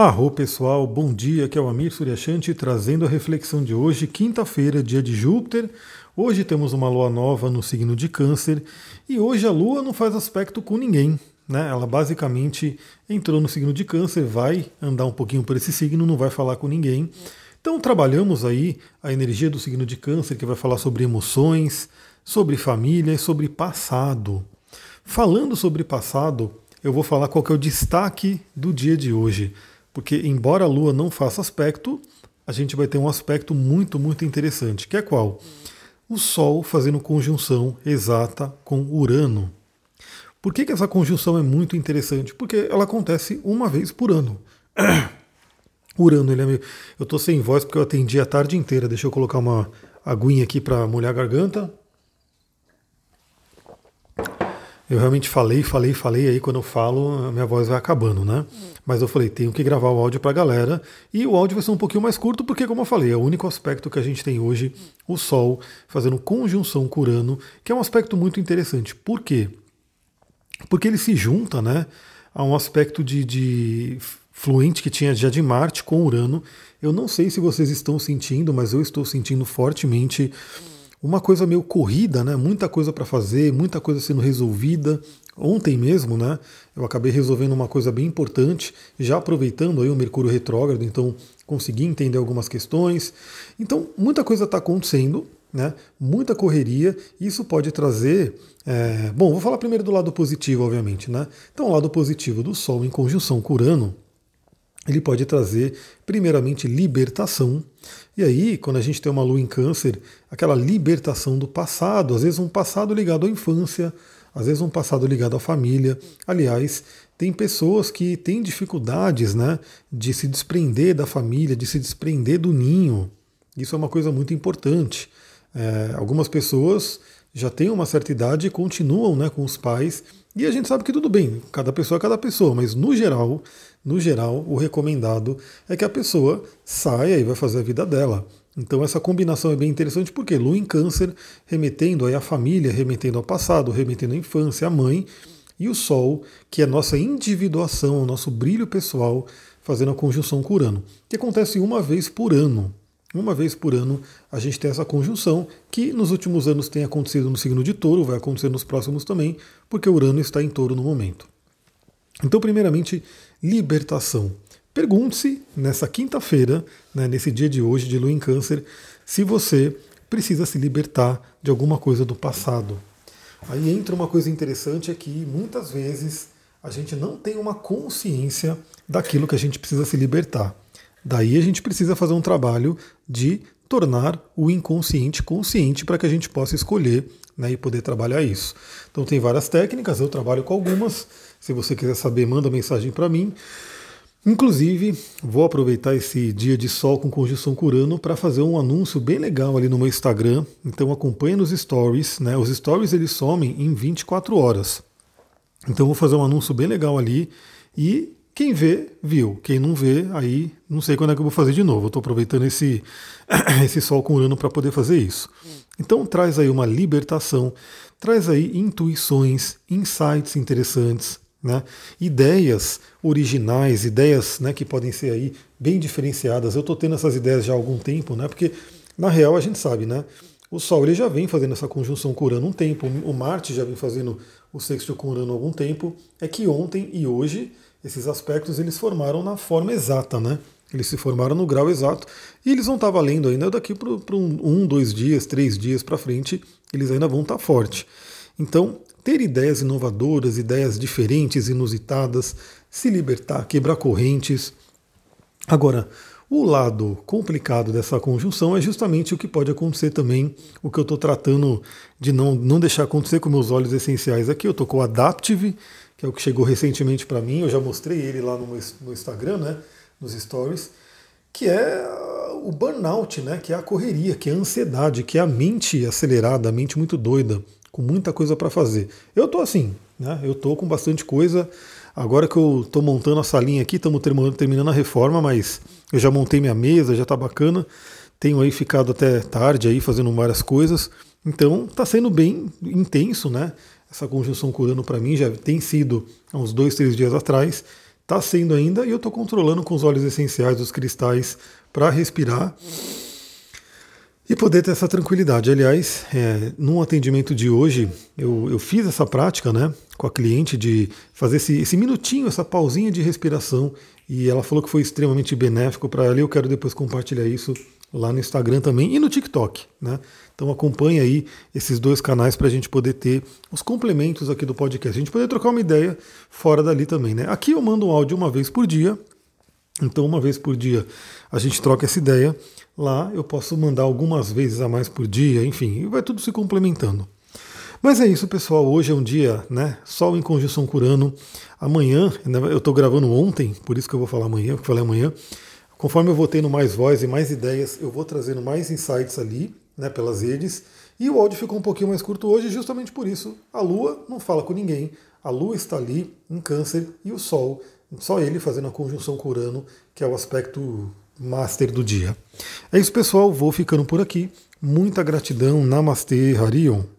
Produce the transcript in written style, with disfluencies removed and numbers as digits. Arro pessoal, bom dia, aqui é o Amir Suriachante trazendo a reflexão de hoje, quinta-feira, dia de Júpiter. Hoje temos uma lua nova no signo de Câncer e hoje a lua não faz aspecto com ninguém, né? Ela basicamente entrou no signo de Câncer, vai andar um pouquinho por esse signo, não vai falar com ninguém. Então trabalhamos aí a energia do signo de Câncer, que vai falar sobre emoções, sobre família e sobre passado. Falando sobre passado, eu vou falar qual que é o destaque do dia de hoje, porque embora a Lua não faça aspecto, a gente vai ter um aspecto muito, muito interessante, que é qual? O Sol fazendo conjunção exata com Urano. Por que essa conjunção é muito interessante? Porque ela acontece uma vez por ano. Urano, ele é meio... Eu estou sem voz porque eu atendi a tarde inteira. Deixa eu colocar uma aguinha aqui para molhar a garganta. Eu realmente falei, aí quando eu falo a minha voz vai acabando, né? Mas eu falei, tenho que gravar o áudio para a galera, e o áudio vai ser um pouquinho mais curto, porque como eu falei, é o único aspecto que a gente tem hoje, o Sol fazendo conjunção com Urano, que é um aspecto muito interessante. Por quê? Porque ele se junta, né, a um aspecto de fluente que tinha já de Marte com Urano. Eu não sei se vocês estão sentindo, mas eu estou sentindo fortemente uma coisa meio corrida, né? Muita coisa para fazer, muita coisa sendo resolvida. Ontem mesmo, né, eu acabei resolvendo uma coisa bem importante, já aproveitando aí o Mercúrio retrógrado, então consegui entender algumas questões. Então, muita coisa está acontecendo, né? Muita correria, isso pode trazer... Bom, vou falar primeiro do lado positivo, obviamente, né? Então, o lado positivo do Sol em conjunção com Urano, ele pode trazer, primeiramente, libertação. E aí, quando a gente tem uma lua em Câncer, aquela libertação do passado, às vezes um passado ligado à infância, às vezes um passado ligado à família. Aliás, tem pessoas que têm dificuldades, né, de se desprender da família, de se desprender do ninho. Isso é uma coisa muito importante. Algumas pessoas já têm uma certa idade e continuam, né, com os pais. E a gente sabe que tudo bem, cada pessoa, mas no geral, o recomendado é que a pessoa saia e vai fazer a vida dela. Então essa combinação é bem interessante porque Lua em Câncer, remetendo aí à família, remetendo ao passado, remetendo à infância, à mãe, e o Sol, que é a nossa individuação, o nosso brilho pessoal, fazendo a conjunção com Urano, que acontece uma vez por ano. Uma vez por ano a gente tem essa conjunção, que nos últimos anos tem acontecido no signo de Touro, vai acontecer nos próximos também, porque Urano está em Touro no momento. Então, primeiramente, libertação. Pergunte-se, nessa quinta-feira, né, nesse dia de hoje, de Lua em Câncer, se você precisa se libertar de alguma coisa do passado. Aí entra uma coisa interessante, é que muitas vezes a gente não tem uma consciência daquilo que a gente precisa se libertar. Daí a gente precisa fazer um trabalho de tornar o inconsciente consciente para que a gente possa escolher, né, e poder trabalhar isso. Então tem várias técnicas, eu trabalho com algumas. Se você quiser saber, manda mensagem para mim. Inclusive, vou aproveitar esse dia de Sol com conjunção com Urano para fazer um anúncio bem legal ali no meu Instagram. Então acompanhe nos stories, né? Os stories eles somem em 24 horas. Então vou fazer um anúncio bem legal ali e... Quem vê, viu. Quem não vê, aí não sei quando é que eu vou fazer de novo. Eu estou aproveitando esse Sol com Urano para poder fazer isso. Então traz aí uma libertação, traz aí intuições, insights interessantes, né? Ideias originais, ideias, né, que podem ser aí bem diferenciadas. Eu estou tendo essas ideias já há algum tempo, né? Porque na real a gente sabe, né? O Sol ele já vem fazendo essa conjunção com Urano há um tempo, o Marte já vem fazendo o sextil com Urano há algum tempo. É que ontem e hoje... Esses aspectos eles formaram na forma exata, né? Eles se formaram no grau exato e eles vão estar valendo ainda daqui para dois dias, 3 dias para frente, eles ainda vão estar fortes. Então, ter ideias inovadoras, ideias diferentes, inusitadas, se libertar, quebrar correntes. Agora, o lado complicado dessa conjunção é justamente o que pode acontecer também, o que eu estou tratando de não deixar acontecer com meus olhos essenciais aqui. Eu estou com o Adaptive, que é o que chegou recentemente para mim, eu já mostrei ele lá no Instagram, né, nos stories, que é o burnout, né, que é a correria, que é a ansiedade, que é a mente acelerada, a mente muito doida, com muita coisa para fazer. Eu estou assim, né, eu estou com bastante coisa, agora que eu estou montando a salinha aqui, estamos terminando a reforma, mas eu já montei minha mesa, já está bacana, tenho aí ficado até tarde aí fazendo várias coisas, então está sendo bem intenso, né? Essa conjunção com Urano para mim já tem sido há uns 2, 3 dias atrás, está sendo ainda, e eu estou controlando com os óleos essenciais, os cristais, para respirar e poder ter essa tranquilidade. Aliás, num atendimento de hoje, eu fiz essa prática, né, com a cliente, de fazer esse minutinho, essa pausinha de respiração, e ela falou que foi extremamente benéfico para ela, e eu quero depois compartilhar isso lá no Instagram também e no TikTok, né? Então acompanha aí esses dois canais para a gente poder ter os complementos aqui do podcast, a gente poder trocar uma ideia fora dali também, né? Aqui eu mando um áudio uma vez por dia, então uma vez por dia a gente troca essa ideia. Lá eu posso mandar algumas vezes a mais por dia, enfim, e vai tudo se complementando. Mas é isso, pessoal, hoje é um dia, né, Sol em conjunção com Urano. Amanhã, eu estou gravando ontem, por isso que eu vou falar amanhã, porque eu falei amanhã. Conforme eu vou tendo mais voz e mais ideias, eu vou trazendo mais insights ali, né, pelas redes. E o áudio ficou um pouquinho mais curto hoje, justamente por isso. A Lua não fala com ninguém, a Lua está ali em Câncer e o Sol, só ele fazendo a conjunção com Urano, que é o aspecto master do dia. É isso, pessoal, vou ficando por aqui. Muita gratidão, Namastê, Harion.